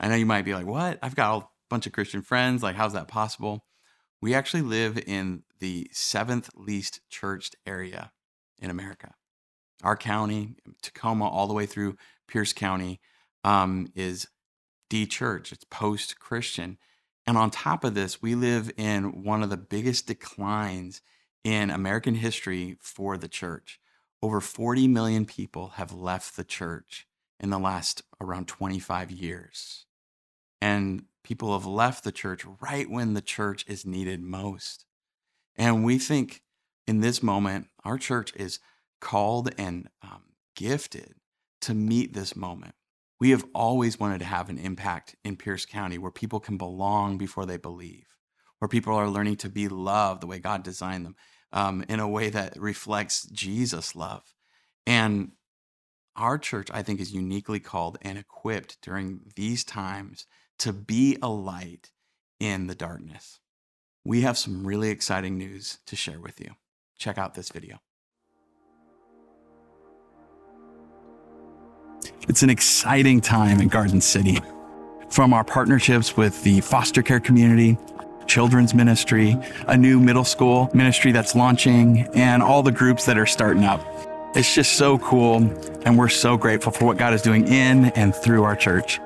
I know you might be like, what? I've got a bunch of Christian friends. Like, how's that possible? We actually live in the seventh least churched area in America. Our county, Tacoma, all the way through Pierce County, is de-church. It's post-Christian. And on top of this, we live in one of the biggest declines in American history for the church. Over 40 million people have left the church in the last around 25 years. And people have left the church right when the church is needed most. And we think in this moment, our church is called and gifted to meet this moment. We have always wanted to have an impact in Pierce County where people can belong before they believe, where people are learning to be loved the way God designed them, in a way that reflects Jesus' love. And our church, I think, is uniquely called and equipped during these times to be a light in the darkness. We have some really exciting news to share with you. Check out this video. It's an exciting time at Garden City. From our partnerships with the foster care community, children's ministry, a new middle school ministry that's launching, and all the groups that are starting up. It's just so cool, and we're so grateful for what God is doing in and through our church.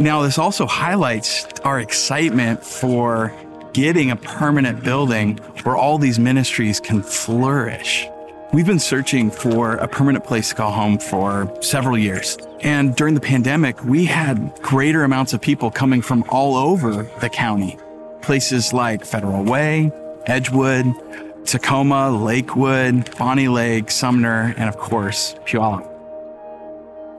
Now, this also highlights our excitement for getting a permanent building where all these ministries can flourish. We've been searching for a permanent place to call home for several years. And during the pandemic, we had greater amounts of people coming from all over the county. Places like Federal Way, Edgewood, Tacoma, Lakewood, Bonney Lake, Sumner, and of course, Puyallup.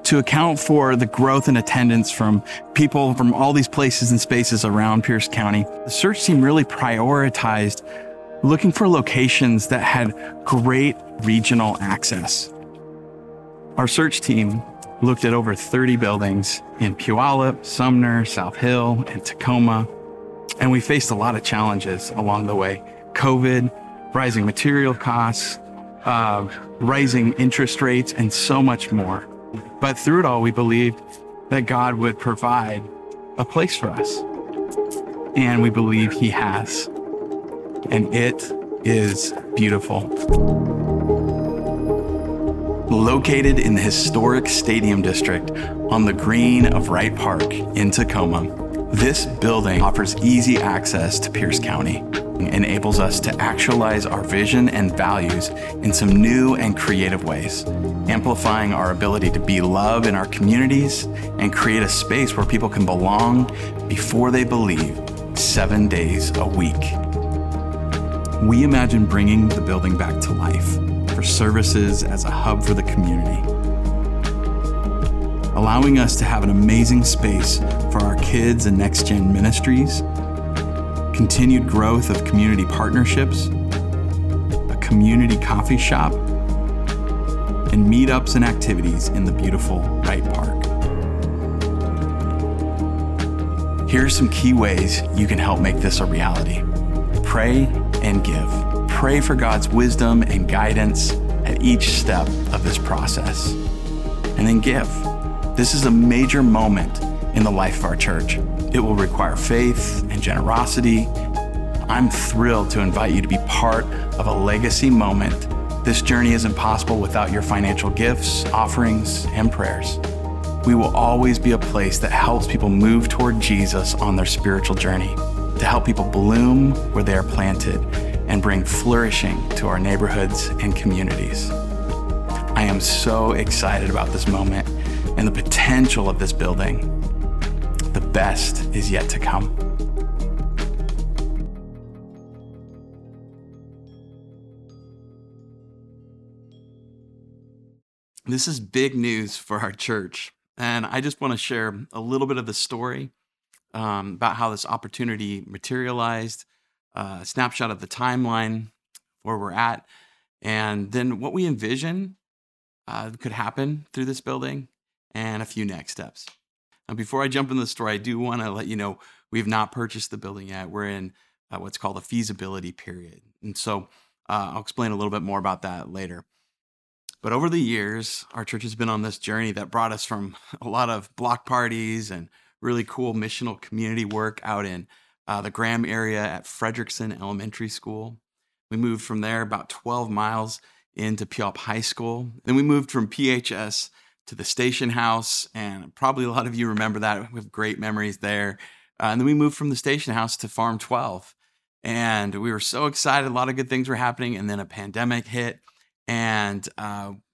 To account for the growth in attendance from people from all these places and spaces around Pierce County, the search team really prioritized looking for locations that had great regional access. Our search team looked at over 30 buildings in Puyallup, Sumner, South Hill, and Tacoma, and we faced a lot of challenges along the way. COVID, rising material costs, rising interest rates, and so much more. But through it all, we believed that God would provide a place for us. And we believe He has. And it is beautiful. Located in the historic Stadium District on the green of Wright Park in Tacoma, this building offers easy access to Pierce County, enables us to actualize our vision and values in some new and creative ways, amplifying our ability to be love in our communities and create a space where people can belong before they believe 7 days a week. We imagine bringing the building back to life for services as a hub for the community, allowing us to have an amazing space for our kids and next-gen ministries, continued growth of community partnerships, a community coffee shop, and meetups and activities in the beautiful Wright Park. Here are some key ways you can help make this a reality. Pray and give. Pray for God's wisdom and guidance at each step of this process. And then give. This is a major moment in the life of our church. It will require faith and generosity. I'm thrilled to invite you to be part of a legacy moment. This journey isn't possible without your financial gifts, offerings, and prayers. We will always be a place that helps people move toward Jesus on their spiritual journey, to help people bloom where they are planted and bring flourishing to our neighborhoods and communities. I am so excited about this moment and the potential of this building. The best is yet to come. This is big news for our church. And I just want to share a little bit of the story about how this opportunity materialized, a snapshot of the timeline, where we're at, and then what we envision could happen through this building and a few next steps. And before I jump into the story, I do want to let you know we have not purchased the building yet. We're in what's called a feasibility period. And so I'll explain a little bit more about that later. But over the years, our church has been on this journey that brought us from a lot of block parties and really cool missional community work out in the Graham area at Frederickson Elementary School. We moved from there about 12 miles into Puyallup High School. Then we moved from PHS to the Station House, and probably a lot of you remember that. We have great memories there. And then we moved from the Station House to Farm 12, and we were so excited. A lot of good things were happening, and then a pandemic hit, and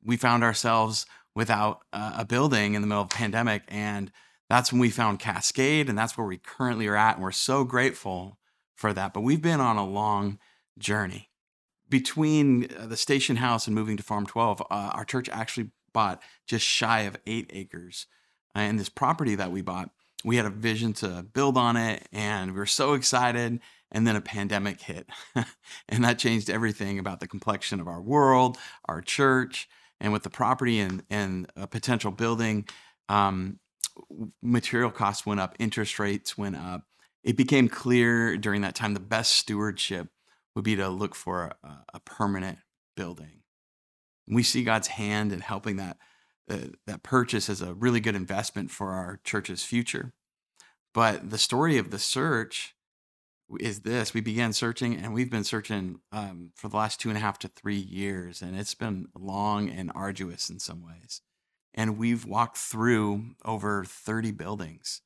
we found ourselves without a building in the middle of a pandemic, and that's when we found Cascade, and that's where we currently are at, and we're so grateful for that. But we've been on a long journey. Between the Station House and moving to Farm 12, our church actually bought just shy of 8 acres. And this property that we bought, we had a vision to build on it, and we were so excited, and then a pandemic hit. And that changed everything about the complexion of our world, our church, and with the property and a potential building, material costs went up, interest rates went up. It became clear during that time the best stewardship would be to look for a permanent building. We see God's hand in helping that purchase as a really good investment for our church's future. But the story of the search is this. We began searching, and we've been searching for the last 2.5 to 3 years, and it's been long and arduous in some ways. And we've walked through over 30 buildings.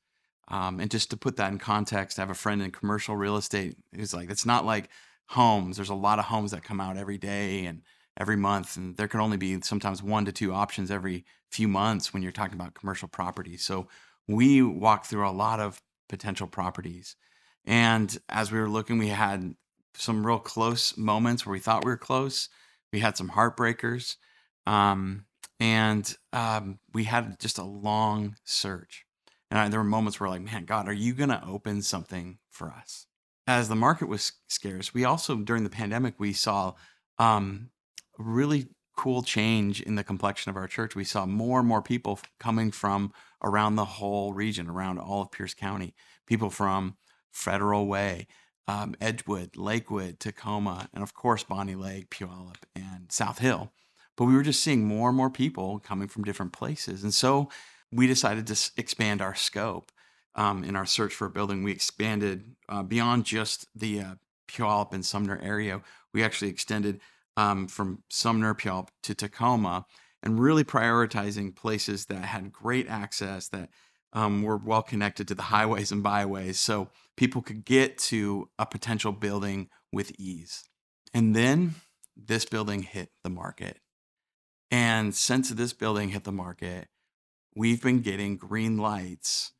And just to put that in context, I have a friend in commercial real estate who's like, it's not like homes. There's a lot of homes that come out every day and every month, and there can only be sometimes 1 to 2 options every few months when you're talking about commercial property. So we walked through a lot of potential properties. And as we were looking, we had some real close moments where we thought we were close. We had some heartbreakers, and we had just a long search. And there were moments where like, man, God, are you going to open something for us? As the market was scarce, we also, during the pandemic, we saw a really cool change in the complexion of our church. We saw more and more people coming from around the whole region, around all of Pierce County, people from Federal Way, Edgewood, Lakewood, Tacoma, and of course, Bonney Lake, Puyallup, and South Hill. But we were just seeing more and more people coming from different places. And so we decided to expand our scope. In our search for a building, we expanded beyond just the Puyallup and Sumner area. We actually extended from Sumner, Puyallup to Tacoma, and really prioritizing places that had great access, that were well connected to the highways and byways, so people could get to a potential building with ease. And then this building hit the market. And since this building hit the market, we've been getting green lights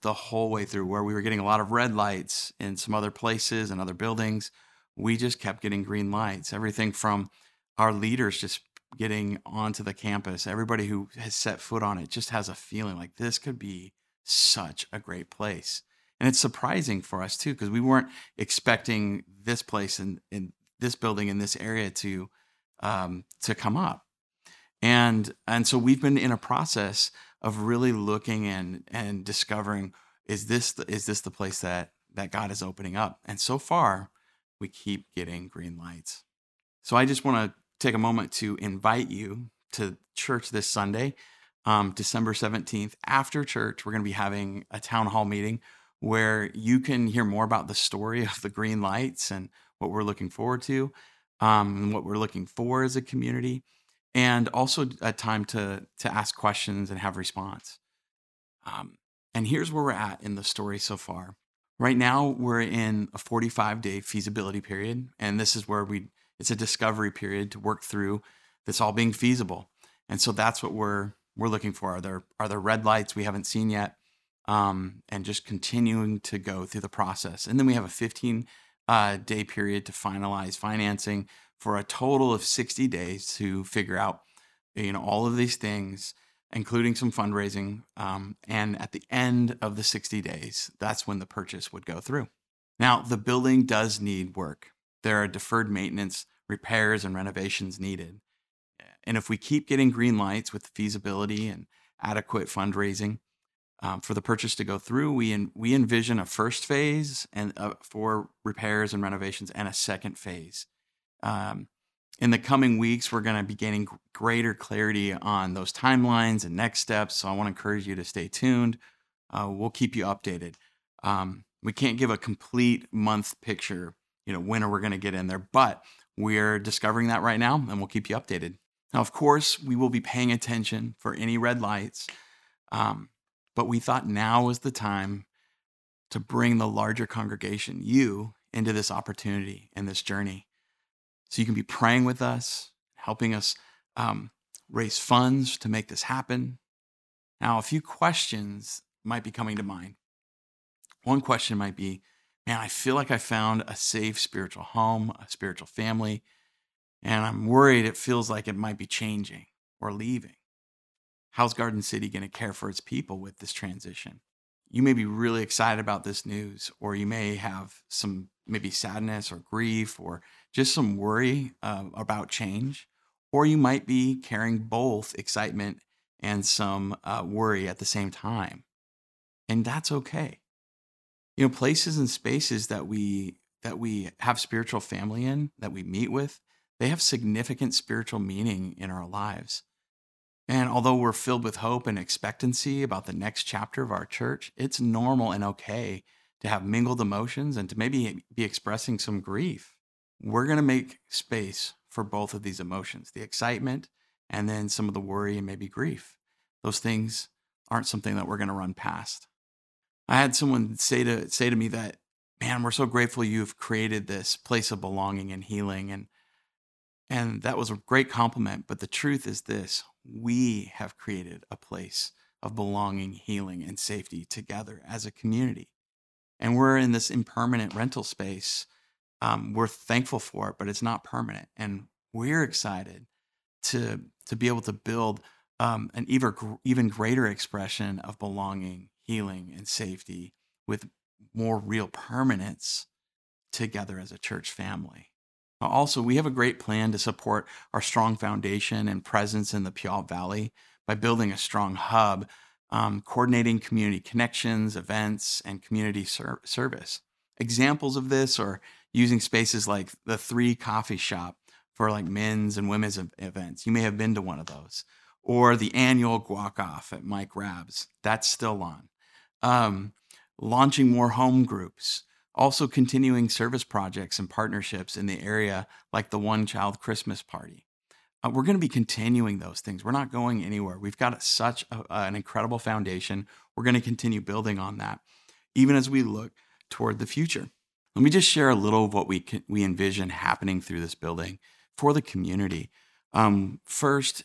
the whole way through, where we were getting a lot of red lights in some other places and other buildings. We just kept getting green lights. Everything from our leaders just getting onto the campus. Everybody who has set foot on it just has a feeling like this could be such a great place. And it's surprising for us too, because we weren't expecting this place and this building in this area to come up. And so we've been in a process of really looking and discovering, is this the place that God is opening up? And so far, we keep getting green lights. So I just want to take a moment to invite you to church this Sunday, December 17th. After church, we're going to be having a town hall meeting where you can hear more about the story of the green lights and what we're looking forward to, and what we're looking for as a community. And also a time to ask questions and have response. And here's where we're at in the story so far. Right now, we're in a 45-day feasibility period. And this is where it's a discovery period to work through this all being feasible. And so that's what we're looking for. Are there red lights we haven't seen yet? And just continuing to go through the process. And then we have a 15-day period to finalize financing, for a total of 60 days to figure out, all of these things including some fundraising. And at the end of the 60 days, that's when the purchase would go through. Now, the building does need work. There are deferred maintenance, repairs, and renovations needed. And if we keep getting green lights with feasibility and adequate fundraising for the purchase to go through, we envision a first phase and for repairs and renovations and a second phase. In the coming weeks, we're going to be gaining greater clarity on those timelines and next steps. So I want to encourage you to stay tuned. We'll keep you updated. We can't give a complete month picture, when are we going to get in there, but we're discovering that right now and we'll keep you updated. Now, of course, we will be paying attention for any red lights, but we thought now was the time to bring the larger congregation, you, into this opportunity and this journey. So you can be praying with us, helping us raise funds to make this happen. Now, a few questions might be coming to mind. One question might be, man, I feel like I found a safe spiritual home, a spiritual family, and I'm worried it feels like it might be changing or leaving. How's Garden City going to care for its people with this transition? You may be really excited about this news, or you may have some maybe sadness or grief or just some worry about change, or you might be carrying both excitement and some worry at the same time. And that's okay. Places and spaces that we have spiritual family in, that we meet with, they have significant spiritual meaning in our lives. And although we're filled with hope and expectancy about the next chapter of our church, it's normal and okay to have mingled emotions and to maybe be expressing some grief. We're going to make space for both of these emotions, the excitement and then some of the worry and maybe grief. Those things aren't something that we're going to run past. I had someone say to me that, man, we're so grateful you've created this place of belonging and healing. And that was a great compliment, but the truth is this: we have created a place of belonging, healing, and safety together as a community. And we're in this impermanent rental space. We're thankful for it, but it's not permanent. And we're excited to be able to build an even greater expression of belonging, healing, and safety with more real permanence together as a church family. Also, we have a great plan to support our strong foundation and presence in the Puyallup Valley by building a strong hub, coordinating community connections, events, and community service. Examples of this are using spaces like the 3 Coffee Shop for like men's and women's events. You may have been to one of those. Or the annual guac-off at Mike Rab's. That's still on. Launching more home groups. Also continuing service projects and partnerships in the area, like the one-child Christmas party. We're going to be continuing those things. We're not going anywhere. We've got such an incredible foundation. We're going to continue building on that, even as we look toward the future. Let me just share a little of what we envision happening through this building for the community. First,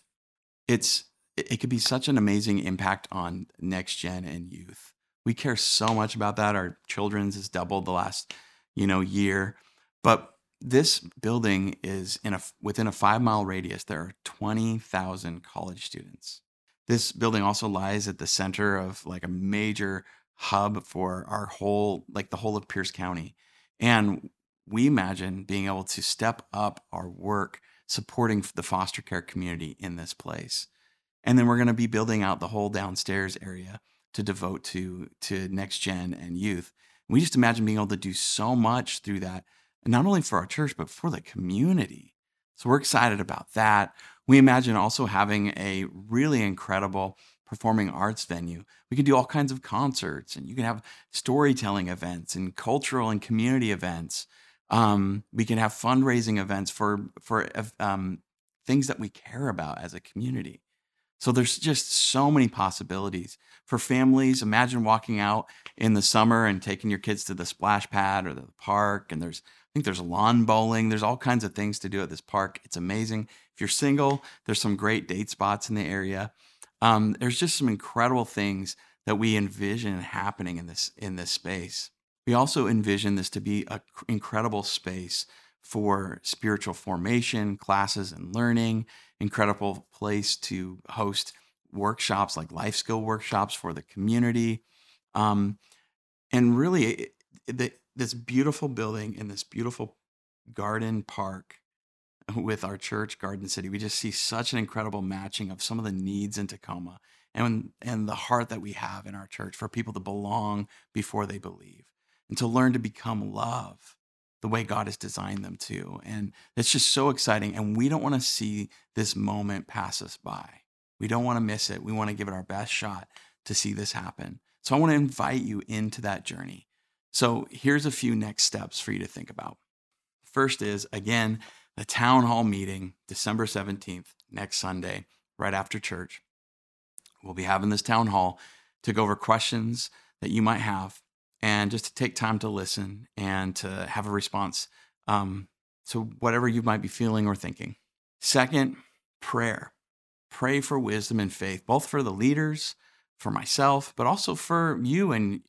it could be such an amazing impact on next gen and youth. We care so much about that. Our children's has doubled the last, year. But this building is within a 5-mile radius. There are 20,000 college students. This building also lies at the center of like a major hub for our whole, like the whole of Pierce County. And we imagine being able to step up our work supporting the foster care community in this place. And then we're going to be building out the whole downstairs area to devote to next gen and youth. We just imagine being able to do so much through that, not only for our church, but for the community. So we're excited about that. We imagine also having a really incredible performing arts venue. We can do all kinds of concerts, and you can have storytelling events and cultural and community events. We can have fundraising events for things that we care about as a community. So there's just so many possibilities for families. Imagine walking out in the summer and taking your kids to the splash pad or the park. And I think there's lawn bowling. There's all kinds of things to do at this park. It's amazing. If you're single, there's some great date spots in the area. There's just some incredible things that we envision happening in this space. We also envision this to be an incredible space for spiritual formation, classes, and learning. Incredible place to host workshops, like life skill workshops for the community. And really, this beautiful building and this beautiful garden park with our church, Garden City, we just see such an incredible matching of some of the needs in Tacoma and the heart that we have in our church for people to belong before they believe and to learn to become love the way God has designed them to. And it's just so exciting. And we don't want to see this moment pass us by. We don't want to miss it. We want to give it our best shot to see this happen. So I want to invite you into that journey. So here's a few next steps for you to think about. First is, again, the town hall meeting, December 17th, next Sunday, right after church. We'll be having this town hall to go over questions that you might have, and just to take time to listen and to have a response to whatever you might be feeling or thinking. Second, prayer. Pray for wisdom and faith, both for the leaders, for myself, but also for you and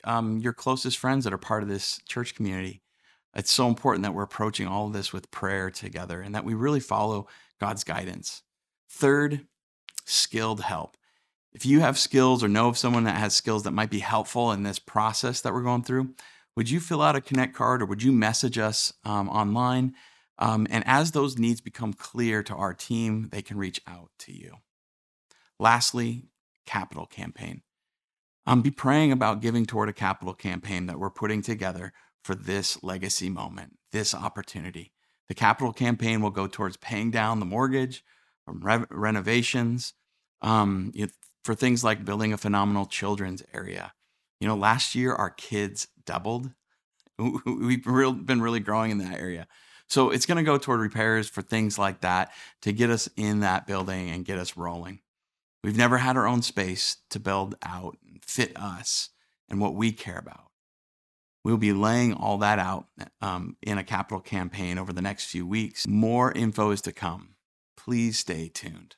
your closest friends that are part of this church community. It's so important that we're approaching all of this with prayer together and that we really follow God's guidance. Third, skilled help. If you have skills or know of someone that has skills that might be helpful in this process that we're going through, would you fill out a Connect card or would you message us online? And as those needs become clear to our team, they can reach out to you. Lastly, capital campaign. Be praying about giving toward a capital campaign that we're putting together for this legacy moment, this opportunity. The capital campaign will go towards paying down the mortgage, renovations, for things like building a phenomenal children's area. You know, last year our kids doubled. We've been really growing in that area. So it's going to go toward repairs for things like that to get us in that building and get us rolling. We've never had our own space to build out and fit us and what we care about. We'll be laying all that out in a capital campaign over the next few weeks. More info is to come. Please stay tuned.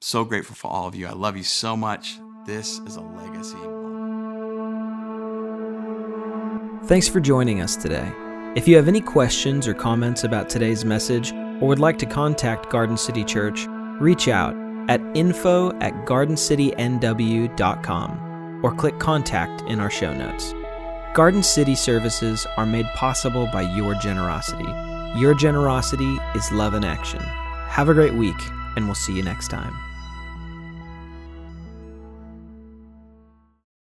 So grateful for all of you. I love you so much. This is a legacy moment. Thanks for joining us today. If you have any questions or comments about today's message or would like to contact Garden City Church, reach out at info@gardencitynw.com or click contact in our show notes. Garden City services are made possible by your generosity. Your generosity is love in action. Have a great week, and we'll see you next time.